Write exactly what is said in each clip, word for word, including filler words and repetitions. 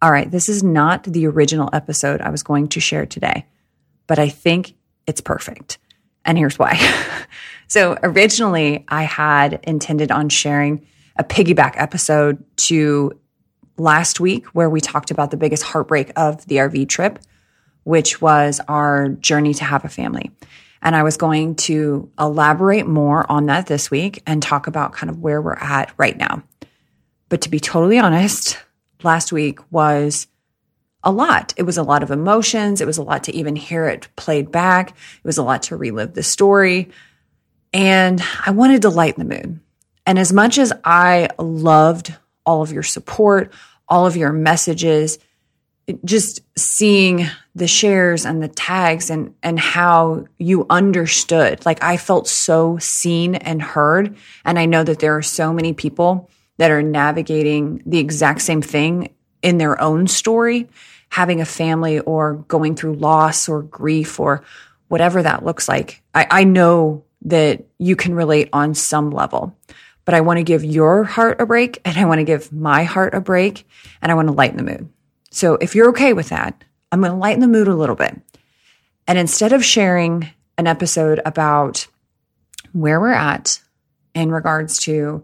all right, this is not the original episode I was going to share today, but I think it's perfect. And here's why. So originally, I had intended on sharing a piggyback episode to last week where we talked about the biggest heartbreak of the R V trip, which was our journey to have a family. And I was going to elaborate more on that this week and talk about kind of where we're at right now. But to be totally honest, last week was a lot. It was a lot of emotions. It was a lot to even hear it played back. It was a lot to relive the story. And I wanted to lighten the mood. And as much as I loved all of your support, all of your messages, just seeing the shares and the tags and and how you understood. Like, I felt so seen and heard. And I know that there are so many people that are navigating the exact same thing in their own story, having a family or going through loss or grief or whatever that looks like. I, I know that you can relate on some level, but I want to give your heart a break and I want to give my heart a break and I want to lighten the mood. So if you're okay with that, I'm going to lighten the mood a little bit. And instead of sharing an episode about where we're at in regards to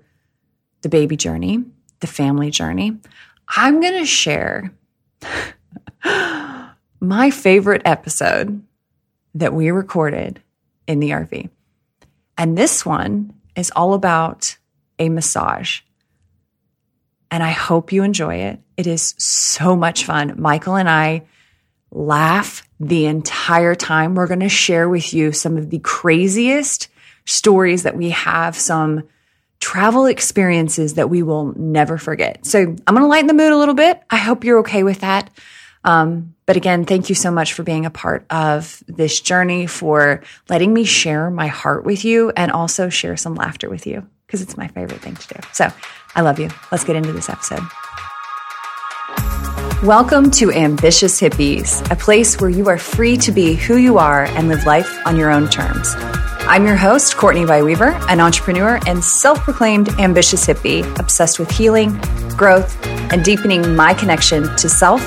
the baby journey, the family journey, I'm going to share my favorite episode that we recorded in the R V. And this one is all about a massage. And I hope you enjoy it. It is so much fun. Michael and I laugh the entire time. We're going to share with you some of the craziest stories that we have, some travel experiences that we will never forget. So I'm going to lighten the mood a little bit. I hope you're okay with that. Um, but again, thank you so much for being a part of this journey, for letting me share my heart with you and also share some laughter with you, because it's my favorite thing to do. So I love you. Let's get into this episode. Welcome to Ambitious Hippies, a place where you are free to be who you are and live life on your own terms. I'm your host, Courtney Vie Weaver, an entrepreneur and self-proclaimed ambitious hippie, obsessed with healing, growth, and deepening my connection to self,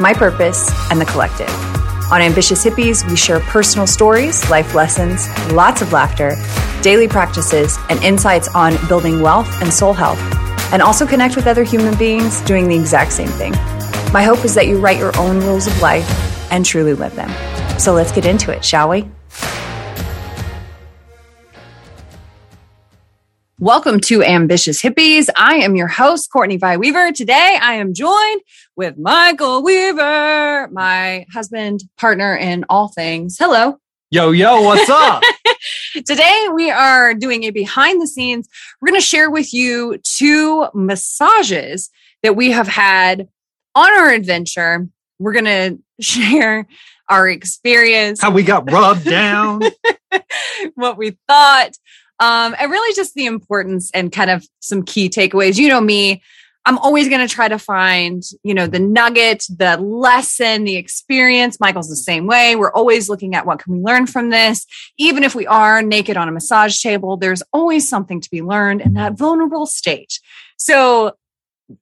my purpose, and the collective. On Ambitious Hippies, we share personal stories, life lessons, lots of laughter, daily practices, and insights on building wealth and soul health, and also connect with other human beings doing the exact same thing. My hope is that you write your own rules of life and truly live them. So let's get into it, shall we? Welcome to Ambitious Hippies. I am your host, Courtney Vie Weaver. Today, I am joined with Michael Weaver, my husband, partner in all things. Hello. Yo, yo, what's up? Today, we are doing a behind the scenes. We're going to share with you two massages that we have had on our adventure. We're going to share our experience, how we got rubbed down, what we thought, um, and really just the importance and kind of some key takeaways. You know me, I'm always going to try to find, you know, the nugget, the lesson, the experience. Michael's the same way. We're always looking at what can we learn from this. Even if we are naked on a massage table, there's always something to be learned in that vulnerable stage. So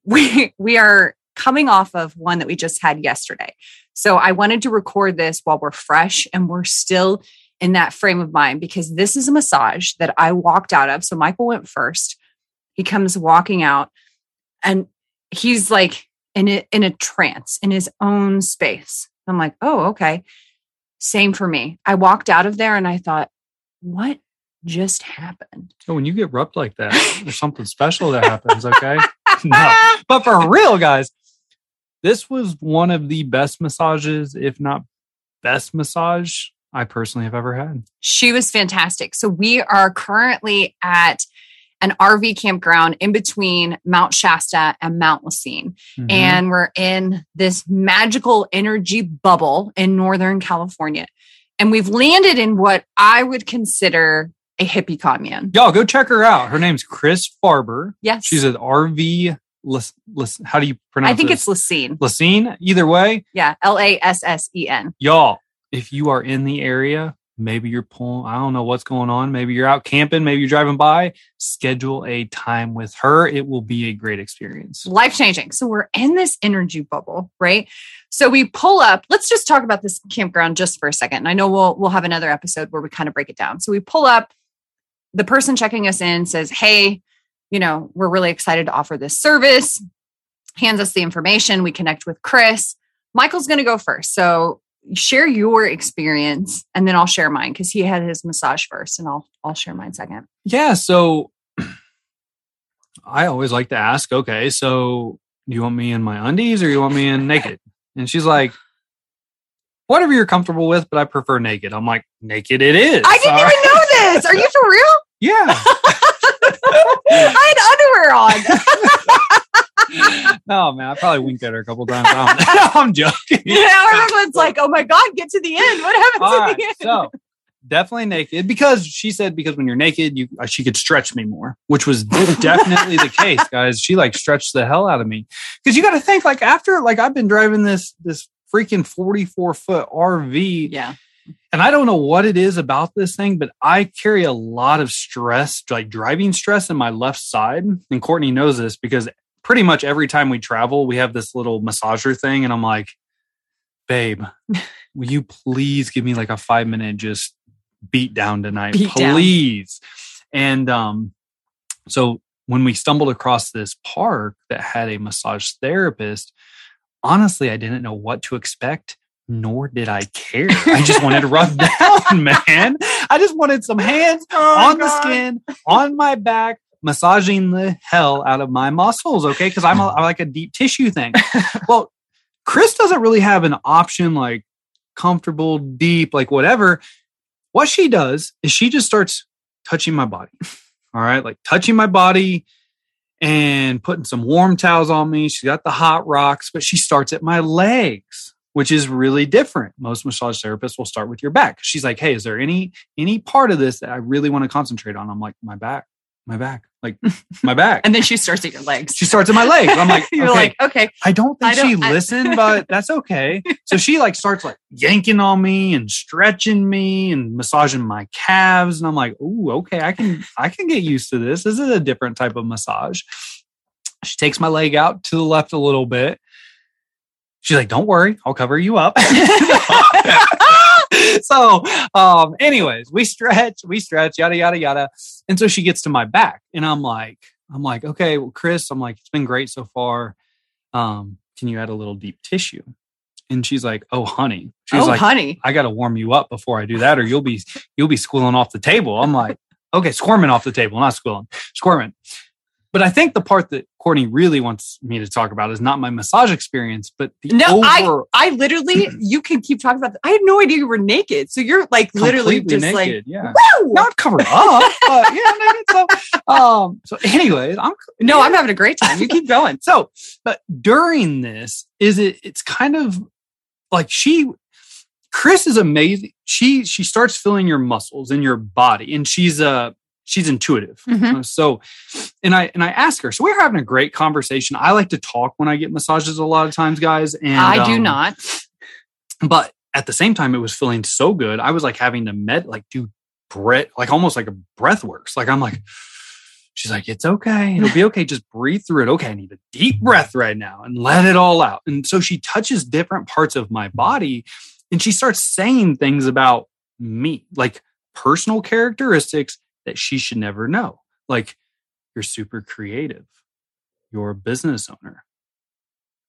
we we are coming off of one that we just had yesterday. So I wanted to record this while we're fresh and we're still in that frame of mind, because this is a massage that I walked out of. So Michael went first. He comes walking out and he's like in a, in a trance in his own space. I'm like, oh, okay. Same for me. I walked out of there and I thought, what just happened? So when you get rubbed like that, there's something special that happens. Okay. No, but for real, guys, this was one of the best massages, if not best massage I personally have ever had. She was fantastic. So we are currently at an R V campground in between Mount Shasta and Mount Lassen. Mm-hmm. And we're in this magical energy bubble in Northern California. And we've landed in what I would consider a hippie commune. Y'all go check her out. Her name's Chris Farber. Yes. She's an R V. Lass, Lass, how do you pronounce it? I think this? It's Lassen. Lassen, either way. Yeah, L A S S E N. Y'all, if you are in the area, Maybe you're pulling, I don't know what's going on. Maybe you're out camping. Maybe you're driving by. Schedule a time with her. It will be a great experience. Life-changing. So we're in this energy bubble, right? So we pull up. Let's just talk about this campground just for a second. And I know we'll we'll have another episode where we kind of break it down. So we pull up. The person checking us in says, hey, you know, we're really excited to offer this service. Hands us the information. We connect with Chris. Michael's going to go first. So share your experience and then I'll share mine because he had his massage first and I'll I'll share mine second. Yeah. So I always like to ask, okay, so do you want me in my undies or you want me in naked? And she's like, whatever you're comfortable with, but I prefer naked. I'm like, naked it is. I didn't All even right. know this. Are you for real? Yeah. I had underwear on. No, man, I probably winked at her a couple times. I I'm joking. Yeah, everyone's like, oh my God, get to the end. What happens All at right, the end? So definitely naked because she said, because when you're naked, you she could stretch me more, which was definitely the case, guys. She like stretched the hell out of me. Because you got to think like after, like I've been driving this, this freaking forty-four foot R V. Yeah. And I don't know what it is about this thing, but I carry a lot of stress, like driving stress in my left side. And Courtney knows this because pretty much every time we travel, we have this little massager thing. And I'm like, babe, will you please give me like a five minute just beat down tonight? Beat please. Down. And um, so when we stumbled across this park that had a massage therapist, honestly, I didn't know what to expect. Nor did I care. I just wanted to rub down, man. I just wanted some hands oh, on God. The skin, on my back, massaging the hell out of my muscles, okay? Because I'm, I'm like a deep tissue thing. Well, Chris doesn't really have an option like comfortable, deep, like whatever. What she does is she just starts touching my body, all right? Like touching my body and putting some warm towels on me. She's got the hot rocks, but she starts at my legs, which is really different. Most massage therapists will start with your back. She's like, hey, is there any any part of this that I really want to concentrate on? I'm like, my back, my back, like my back. And then she starts at your legs. She starts at my legs. I'm like, You're okay, like okay. I don't think I don't, she I... listened, but that's okay. So she like starts like yanking on me and stretching me and massaging my calves. And I'm like, ooh, okay, I can I can get used to this. This is a different type of massage. She takes my leg out to the left a little bit. She's like, don't worry, I'll cover you up. So, um, anyways, we stretch, we stretch, yada, yada, yada. And so she gets to my back and I'm like, I'm like, okay, well, Chris, I'm like, it's been great so far. Um, can you add a little deep tissue? And she's like, oh, honey. She's oh, like, honey. I got to warm you up before I do that or you'll be, you'll be squealing off the table. I'm like, okay, squirming off the table, not squealing, squirming. But I think the part that Courtney really wants me to talk about is not my massage experience, but the no, over... I, I literally, you can keep talking about that. I had no idea you were naked. So you're like literally just naked, like, yeah. Woo! Not covered up, but yeah, naked. So, um, so anyways, I'm... No, yeah. I'm having a great time. You keep going. So, but during this, is it, it's kind of like she... Chris is amazing. She, she starts feeling your muscles in your body and she's a... Uh, She's intuitive. Mm-hmm. So, and I, and I asked her, so we're having a great conversation. I like to talk when I get massages a lot of times, guys. And I do um, not, but at the same time, it was feeling so good. I was like having to med, like do breath, like almost like a breath works. Like, I'm like, she's like, it's okay. It'll be okay. Just breathe through it. Okay. I need a deep breath right now and let it all out. And so she touches different parts of my body and she starts saying things about me, like personal characteristics that she should never know. Like, you're super creative. You're a business owner.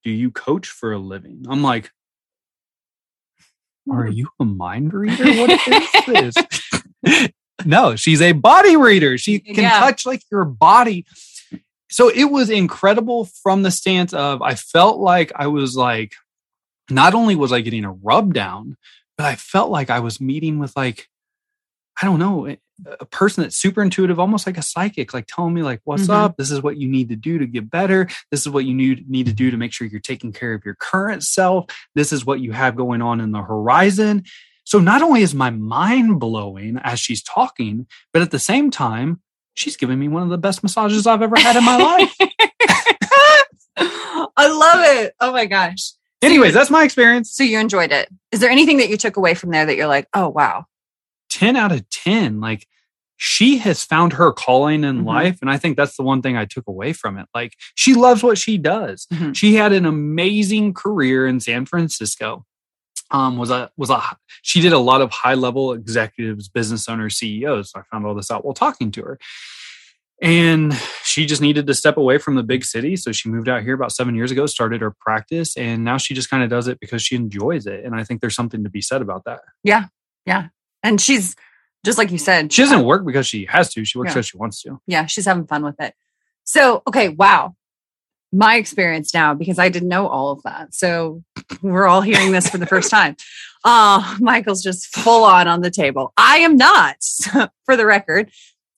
Do you coach for a living? I'm like, are you a mind reader? What is this? No, she's a body reader. She can yeah. touch like your body. So it was incredible from the stance of, I felt like I was like, not only was I getting a rub down, but I felt like I was meeting with like, I don't know, a person that's super intuitive, almost like a psychic, like telling me like, what's mm-hmm. up? This is what you need to do to get better. This is what you need, need to do to make sure you're taking care of your current self. This is what you have going on in the horizon. So not only is my mind blowing as she's talking, but at the same time, she's giving me one of the best massages I've ever had in my life. I love it. Oh my gosh. Anyways, that's my experience. So you enjoyed it. Is there anything that you took away from there that you're like, oh, wow. ten out of ten, like she has found her calling in mm-hmm. life. And I think that's the one thing I took away from it. Like she loves what she does. Mm-hmm. She had an amazing career in San Francisco. Um, was a, was a, she did a lot of high level executives, business owners, C E Os. I found all this out while talking to her. And she just needed to step away from the big city. So she moved out here about seven years ago, started her practice. And now she just kind of does it because she enjoys it. And I think there's something to be said about that. Yeah. Yeah. And she's just like you said, she doesn't work because she has to, she works yeah. because she wants to. Yeah. She's having fun with it. So, okay. Wow. My experience now, because I didn't know all of that. So we're all hearing this for the first time. Uh, Michael's just full on on the table. I am not, for the record.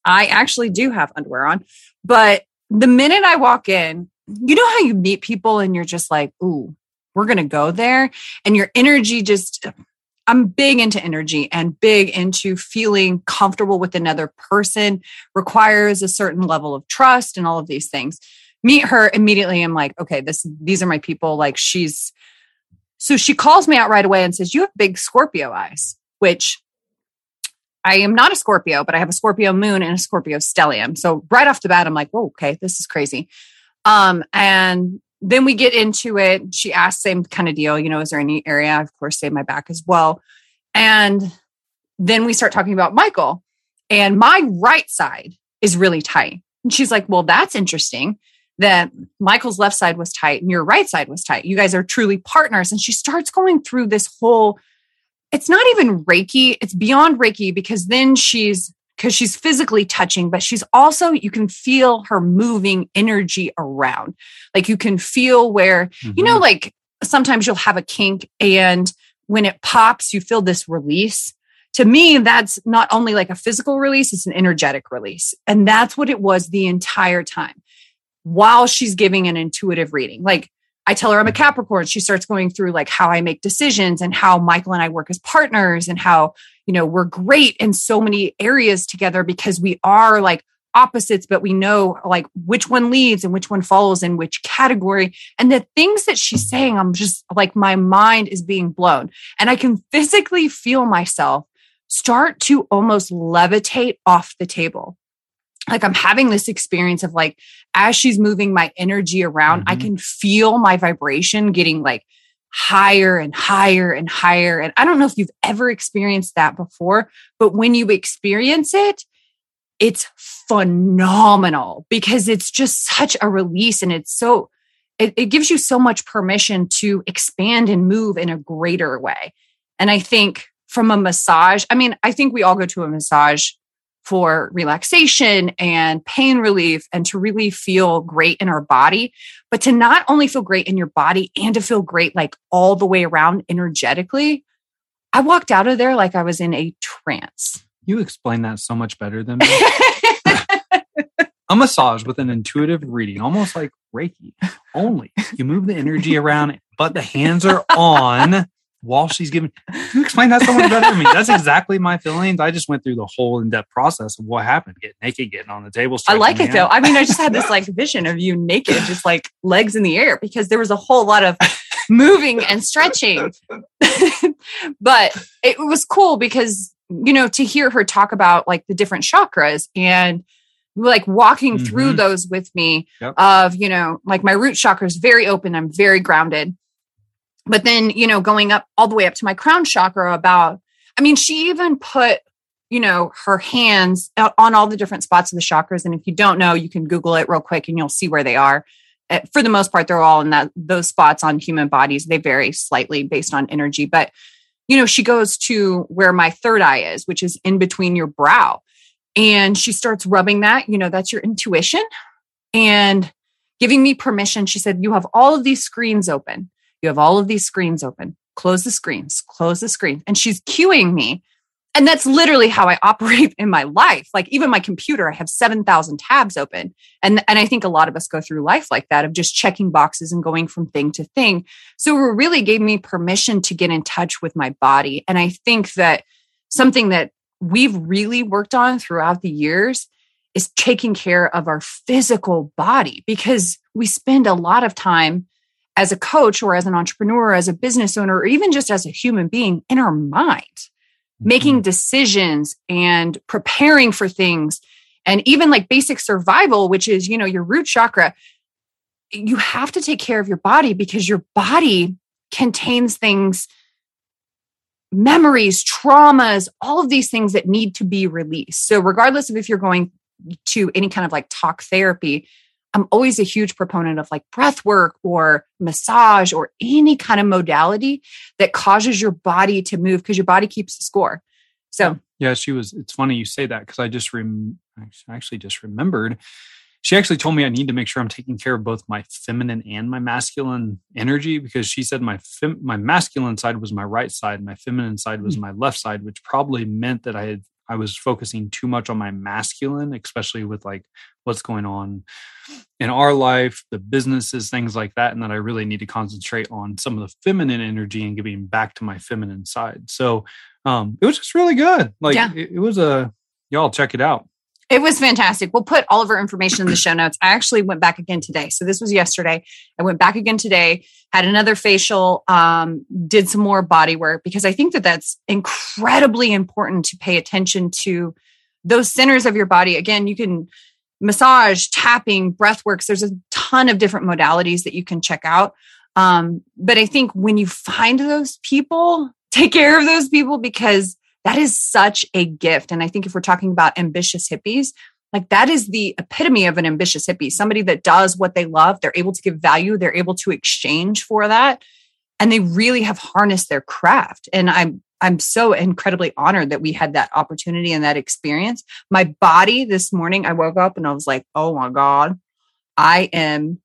I actually do have underwear on, but the minute I walk in, you know how you meet people and you're just like, ooh, we're going to go there. And your energy just, I'm big into energy and big into feeling comfortable with another person, requires a certain level of trust and all of these things. Meet her immediately. I'm like, okay, this, these are my people. Like she's, so she calls me out right away and says, you have big Scorpio eyes, which I am not a Scorpio, but I have a Scorpio moon and a Scorpio stellium. So right off the bat, I'm like, whoa, okay, this is crazy. Um, and then we get into it. She asked same kind of deal, you know, is there any area? Of course, say my back as well. And then we start talking about Michael, and my right side is really tight. And she's like, well, that's interesting that Michael's left side was tight and your right side was tight. You guys are truly partners. And she starts going through this whole, it's not even Reiki. It's beyond Reiki because then she's, because she's physically touching, but she's also, you can feel her moving energy around. Like you can feel where, mm-hmm. you know, like sometimes you'll have a kink and when it pops, you feel this release. To me, that's not only like a physical release, it's an energetic release. And that's what it was the entire time while she's giving an intuitive reading. Like I tell her I'm a Capricorn. She starts going through like how I make decisions and how Michael and I work as partners and how, you know, we're great in so many areas together because we are like opposites, but we know like which one leads and which one follows in which category. And the things that she's saying, I'm just like, my mind is being blown and I can physically feel myself start to almost levitate off the table. Like I'm having this experience of like, as she's moving my energy around, mm-hmm. I can feel my vibration getting like higher and higher and higher. And I don't know if you've ever experienced that before, but when you experience it, it's phenomenal because it's just such a release. And it's so, it, it gives you so much permission to expand and move in a greater way. And I think from a massage, I mean, I think we all go to a massage for relaxation and pain relief and to really feel great in our body, but to not only feel great in your body and to feel great, like all the way around energetically, I walked out of there like I was in a trance. You explain that so much better than me. A massage with an intuitive reading, almost like Reiki, only you move the energy around, but the hands are on while she's giving, you explain that so much better than me. That's exactly my feelings. I just went through the whole in-depth process of what happened. Getting naked, getting on the table. I like it though. I mean, I just had this like vision of you naked, just like legs in the air, because there was a whole lot of moving and stretching. But it was cool because, you know, to hear her talk about like the different chakras and like walking mm-hmm. through those with me yep. of, you know, like my root chakra is very open. I'm very grounded. But then, you know, going up all the way up to my crown chakra about, I mean, she even put, you know, her hands out on all the different spots of the chakras. And if you don't know, you can Google it real quick and you'll see where they are. For the most part, they're all in that those spots on human bodies. They vary slightly based on energy. But, you know, she goes to where my third eye is, which is in between your brow. And she starts rubbing that, you know, that's your intuition. And giving me permission, she said, you have all of these screens open. You have all of these screens open, close the screens, close the screen. And she's cueing me. And that's literally how I operate in my life. Like even my computer, I have seven thousand tabs open. And, and I think a lot of us go through life like that of just checking boxes and going from thing to thing. So it really gave me permission to get in touch with my body. And I think that something that we've really worked on throughout the years is taking care of our physical body, because we spend a lot of time as a coach or as an entrepreneur, as a business owner, or even just as a human being in our mind. making decisions and preparing for things, and even like basic survival, which is, you know, your root chakra, you have to take care of your body because your body contains things, memories, traumas, all of these things that need to be released. So regardless of if you're going to any kind of like talk therapy, I'm always a huge proponent of like breath work or massage or any kind of modality that causes your body to move, because your body keeps the score. So yeah, she was, it's funny you say that, because I just rem, I actually just remembered, she actually told me I need to make sure I'm taking care of both my feminine and my masculine energy, because she said my fem, my masculine side was my right side, my feminine side was mm-hmm. my left side, which probably meant that I had I was focusing too much on my masculine, especially with like what's going on in our life, the businesses, things like that. And that I really need to concentrate on some of the feminine energy and giving back to my feminine side. So um, it was just really good. Like yeah. it, it was a, y'all check it out. It was fantastic. We'll put all of our information in the show notes. I actually went back again today. So this was yesterday. I went back again today, had another facial, um, did some more body work, because I think that that's incredibly important to pay attention to those centers of your body. Again, you can massage, tapping, breath works. There's a ton of different modalities that you can check out. Um, but I think when you find those people, take care of those people, because that is such a gift. And I think if we're talking about ambitious hippies, like that is the epitome of an ambitious hippie, somebody that does what they love. They're able to give value. They're able to exchange for that. And they really have harnessed their craft. And I'm, I'm so incredibly honored that we had that opportunity and that experience. My body this morning, I woke up and I was like, oh my God, I am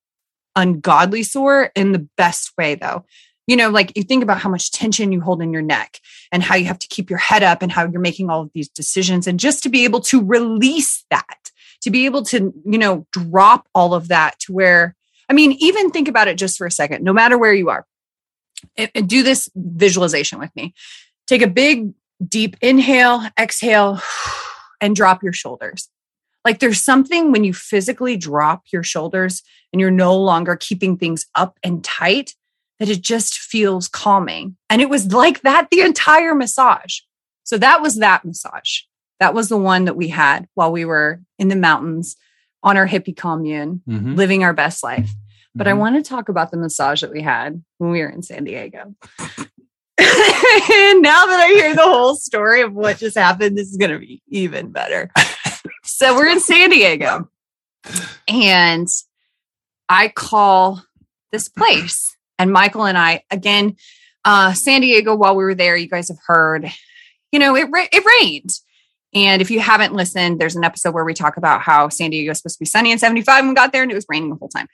ungodly sore in the best way though. You know, like you think about how much tension you hold in your neck and how you have to keep your head up and how you're making all of these decisions. And just to be able to release that, to be able to, you know, drop all of that to where, I mean, even think about it just for a second, no matter where you are, and do this visualization with me. Take a big, deep inhale, exhale, and drop your shoulders. Like there's something when you physically drop your shoulders and you're no longer keeping things up and tight, that it just feels calming. And it was like that the entire massage. So that was that massage. That was the one that we had while we were in the mountains on our hippie commune, mm-hmm. living our best life. But mm-hmm. I want to talk about the massage that we had when we were in San Diego. And now that I hear the whole story of what just happened, this is going to be even better. So we're in San Diego and I call this place. And Michael and I, again, uh, San Diego, while we were there, you guys have heard, you know, it ra- it rained. And if you haven't listened, there's an episode where we talk about how San Diego is supposed to be sunny and seventy-five and we got there and it was raining the whole time.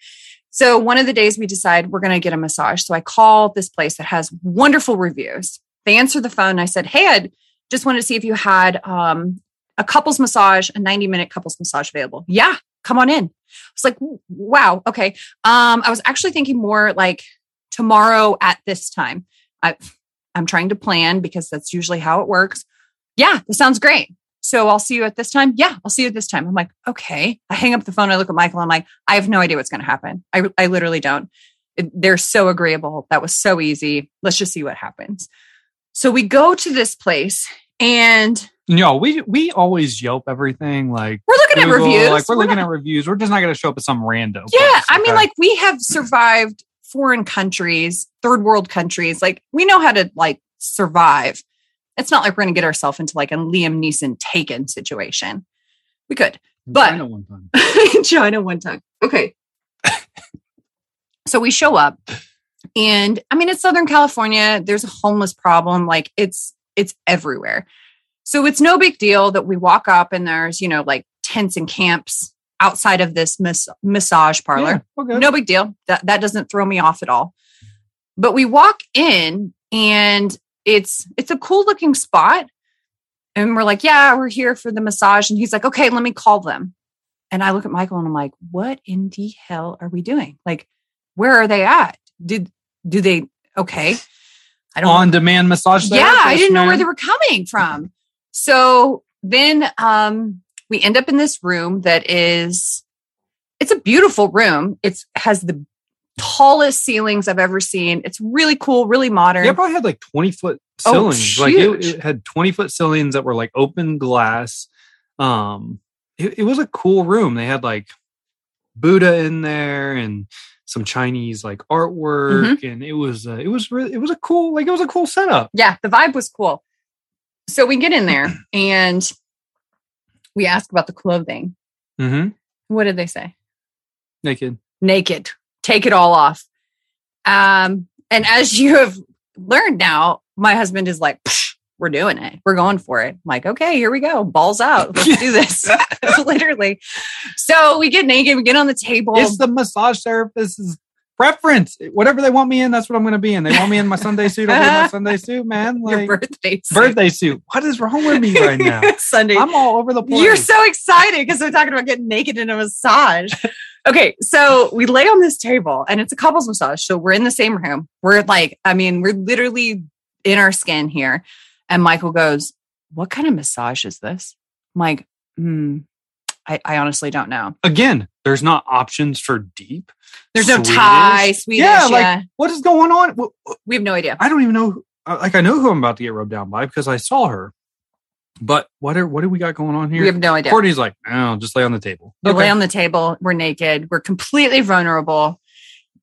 So one of the days we decide we're going to get a massage. So I call this place that has wonderful reviews. They answer the phone. And I said, hey, I just wanted to see if you had um, a couples massage, a ninety minute couples massage available. Yeah, come on in. I was like, wow. Okay. Um, I was actually thinking more like, tomorrow at this time. I, I'm trying to plan because that's usually how it works. Yeah, that sounds great. So I'll see you at this time. Yeah, I'll see you at this time. I'm like, okay. I hang up the phone. I look at Michael. I'm like, I have no idea what's going to happen. I, I literally don't. It, they're so agreeable. That was so easy. Let's just see what happens. So we go to this place and... No, we we always Yelp everything. Like we're looking Google, at reviews. Like we're, we're looking not, at reviews. We're just not going to show up at some rando. Yeah, place, I okay? mean, like we have survived... foreign countries, third world countries, like we know how to like survive. It's not like we're going to get ourselves into like a Liam Neeson Taken situation. We could, in but China one time. China one time. Okay. So we show up and I mean, it's Southern California. There's a homeless problem. Like it's, it's everywhere. So it's no big deal that we walk up and there's, you know, like tents and camps outside of this mas- massage parlor. Yeah, okay. No big deal. That that doesn't throw me off at all. But we walk in and it's it's a cool looking spot. And we're like, yeah, we're here for the massage. And he's like, okay, let me call them. And I look at Michael and I'm like, what in the hell are we doing? Like, where are they at? Did do they okay? I don't on know. Demand massage therapy. Yeah, I didn't man. know where they were coming from. So then um we end up in this room that is, it's a beautiful room. It's has the tallest ceilings I've ever seen. It's really cool, really modern. Yeah, I probably had like twenty foot ceilings. Oh, like it, it had twenty foot ceilings that were like open glass. Um, it, it was a cool room. They had like Buddha in there and some Chinese like artwork, mm-hmm. and it was uh, it was really, it was a cool like it was a cool setup. Yeah, the vibe was cool. So we get in there and we ask about the clothing. Mm-hmm. What did they say? Naked. Naked. Take it all off. Um, and as you have learned now, my husband is like, we're doing it. We're going for it. I'm like, okay, here we go. Balls out. Let's do this. Literally. So we get naked. We get on the table. It's the massage therapist's preference. Whatever they want me in, that's what I'm going to be in. They want me in my Sunday suit. I'll be in my Sunday suit, man. Like, your birthday suit. Birthday suit. What is wrong with me right now? Sunday. I'm all over the place. You're so excited because we're talking about getting naked in a massage. Okay, so we lay on this table and it's a couples massage. So we're in the same room. We're like, I mean, we're literally in our skin here. And Michael goes, what kind of massage is this? I'm like, hmm, I, I honestly don't know. Again, there's not options for deep. There's Swedish. No Thai, Swedish. Yeah, like, yeah. What is going on? We have no idea. I don't even know. Like, I know who I'm about to get rubbed down by because I saw her. But what are, what do we got going on here? We have no idea. Courtney's like, no, just lay on the table. We okay. lay on the table. We're naked. We're completely vulnerable.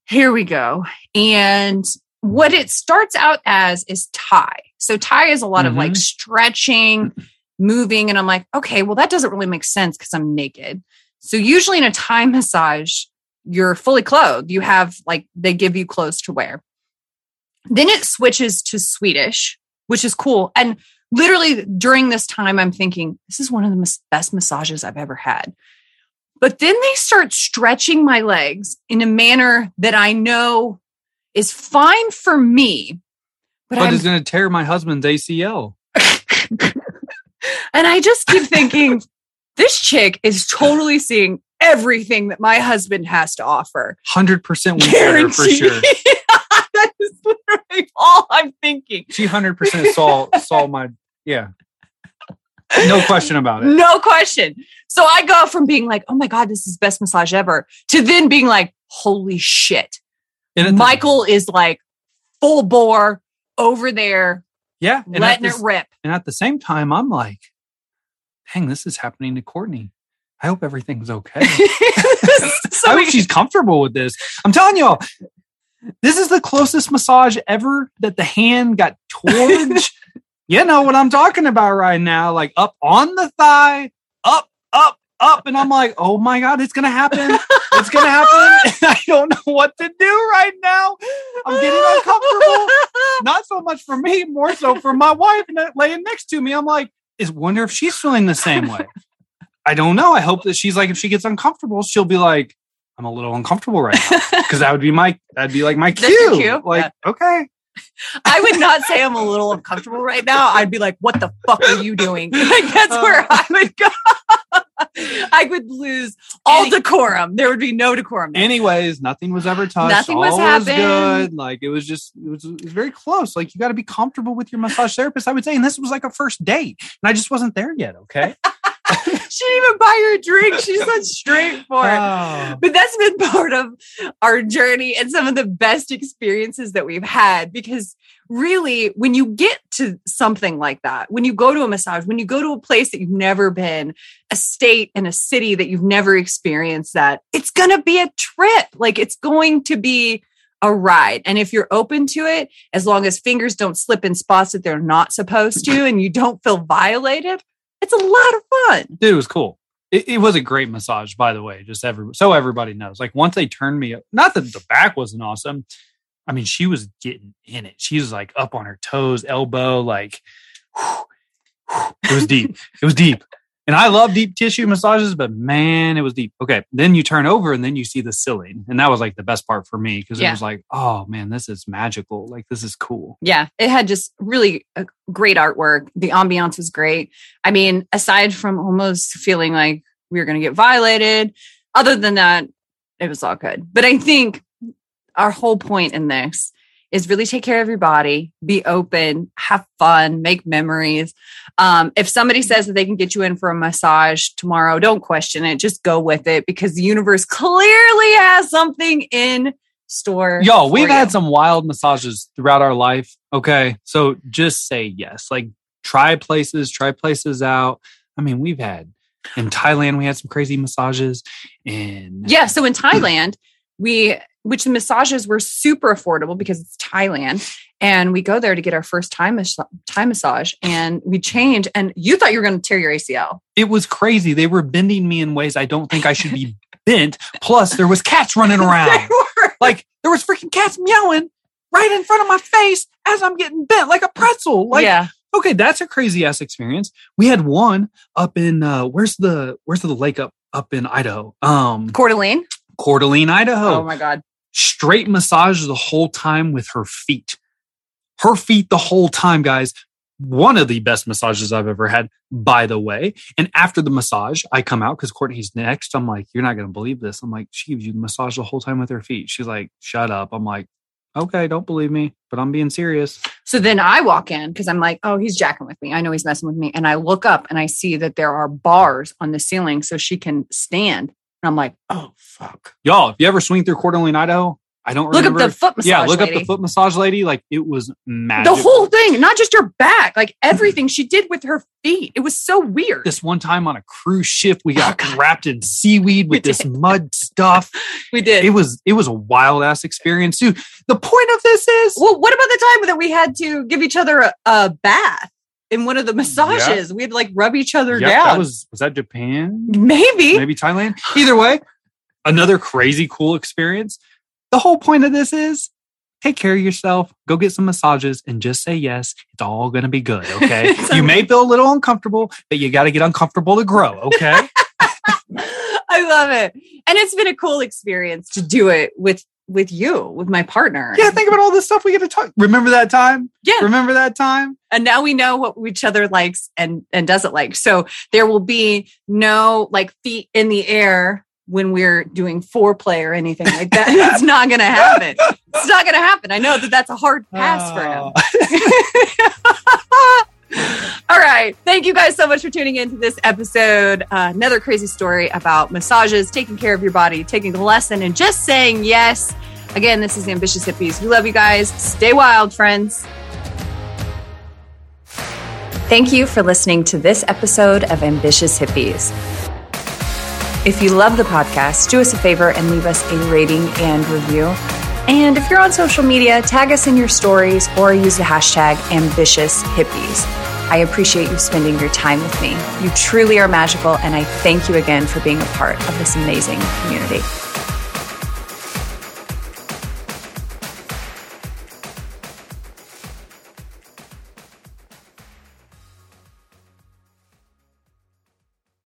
Here we go. And what it starts out as is Thai. So Thai is a lot mm-hmm. of like stretching, moving. And I'm like, okay, well, that doesn't really make sense because I'm naked. So usually in a Thai massage, you're fully clothed. You have like, they give you clothes to wear. Then it switches to Swedish, which is cool. And literally during this time, I'm thinking, this is one of the mas- best massages I've ever had. But then they start stretching my legs in a manner that I know is fine for me. But, but it's going to tear my husband's A C L. And I just keep thinking, this chick is totally seeing everything that my husband has to offer. one hundred percent guaranteed. For sure. That is literally all I'm thinking. She one hundred percent saw, saw my, yeah. No question about it. No question. So I go from being like, oh my God, this is the best massage ever, to then being like, holy shit. Michael is like full bore. Over there, yeah, and letting this, it rip. And at the same time, I'm like, dang, this is happening to Courtney. I hope everything's okay. I hope she's comfortable with this. I'm telling y'all, this is the closest massage ever that the hand got towards. You know what I'm talking about right now, like up on the thigh, up, up, up. And I'm like, oh my God, it's going to happen. It's going to happen. And I don't know what to do right now. I'm getting uncomfortable. Not so much for me, more so for my wife laying next to me. I'm like, is wonder if she's feeling the same way. I don't know. I hope that she's like, if she gets uncomfortable, she'll be like, I'm a little uncomfortable right now. Because that would be my, that'd be like my cue. cue. Like, yeah. Okay. I would not say I'm a little uncomfortable right now. I'd be like, what the fuck are you doing? Like, that's where I would go. I would lose all Any- decorum. There would be no decorum. There. Anyways, nothing was ever touched. Nothing all was, was good. Like, it was just, it was, it was very close. Like, you got to be comfortable with your massage therapist, I would say. And this was like a first date. And I just wasn't there yet. Okay. She didn't even buy her a drink. She's such straight for it. Oh. But that's been part of our journey and some of the best experiences that we've had. Because really, when you get to something like that, when you go to a massage, when you go to a place that you've never been, a state and a city that you've never experienced, that it's going to be a trip. Like, it's going to be a ride. And if you're open to it, as long as fingers don't slip in spots that they're not supposed to and you don't feel violated, it's a lot of fun. It was cool. It, it was a great massage, by the way, just every, so everybody knows. Like, once they turned me up, not that the back wasn't awesome. I mean, she was getting in it. She was like up on her toes, elbow, like, whew, whew. It was deep. It was deep. And I love deep tissue massages, but man, it was deep. Okay. Then you turn over and then you see the ceiling. And that was like the best part for me because yeah. It was like, oh man, this is magical. Like, this is cool. Yeah. It had just really uh, great artwork. The ambiance was great. I mean, aside from almost feeling like we were going to get violated, other than that, it was all good. But I think our whole point in this is really take care of your body, be open, have fun, make memories. Um, if somebody says that they can get you in for a massage tomorrow, don't question it. Just go with it because the universe clearly has something in store. Yo, we've you. had some wild massages throughout our life. Okay. So just say yes. Like try places, try places out. I mean, we've had in Thailand, we had some crazy massages. And yeah. So in Thailand, we, which the massages were super affordable because it's Thailand. And we go there to get our first Thai, mas- Thai massage and we change. And you thought you were going to tear your A C L. It was crazy. They were bending me in ways I don't think I should be bent. Plus, there was cats running around. Like, there was freaking cats meowing right in front of my face as I'm getting bent like a pretzel. Like, yeah. Okay, that's a crazy-ass experience. We had one up in, uh, where's the where's the lake up, up in Idaho? Um, Coeur d'Alene? Coeur d'Alene, Idaho. Oh, my God. Straight massage the whole time with her feet. Her feet the whole time, guys. One of the best massages I've ever had, by the way. And after the massage, I come out because Courtney's next. I'm like, you're not going to believe this. I'm like, she gives you the massage the whole time with her feet. She's like, shut up. I'm like, okay, don't believe me, but I'm being serious. So then I walk in because I'm like, oh, he's jacking with me. I know he's messing with me. And I look up and I see that there are bars on the ceiling so she can stand. And I'm like, oh, fuck. Y'all, if you ever swing through Coeur d'Alene, Idaho, I don't remember. Look up the foot massage lady. Yeah, look lady. up the foot massage lady. Like, it was magical. The whole thing, not just her back. Like, everything she did with her feet. It was so weird. This one time on a cruise ship, we got oh, wrapped in seaweed with this mud stuff. We did. It was it was a wild-ass experience, too. The point of this is... Well, what about the time that we had to give each other a, a bath in one of the massages? Yeah. We had to, like, rub each other yep, down. That was, was that Japan? Maybe. Maybe Thailand? Either way, another crazy cool experience. The whole point of this is take care of yourself, go get some massages, and just say yes. It's all going to be good, okay? You may feel a little uncomfortable, but you got to get uncomfortable to grow, okay? I love it. And it's been a cool experience to do it with with you, with my partner. Yeah, think about all the stuff we get to talk. Remember that time? Yeah. Remember that time? And now we know what each other likes and, and doesn't like. So there will be no like feet in the air when we're doing foreplay or anything like that. It's not going to happen. It's not going to happen. I know that that's a hard pass oh. for him. All right. Thank you guys so much for tuning into this episode. Uh, another crazy story about massages, taking care of your body, taking the lesson, and just saying yes. Again, this is the Ambitious Hippies. We love you guys. Stay wild, friends. Thank you for listening to this episode of Ambitious Hippies. If you love the podcast, do us a favor and leave us a rating and review. And if you're on social media, tag us in your stories or use the hashtag Ambitious Hippies. I appreciate you spending your time with me. You truly are magical, and I thank you again for being a part of this amazing community.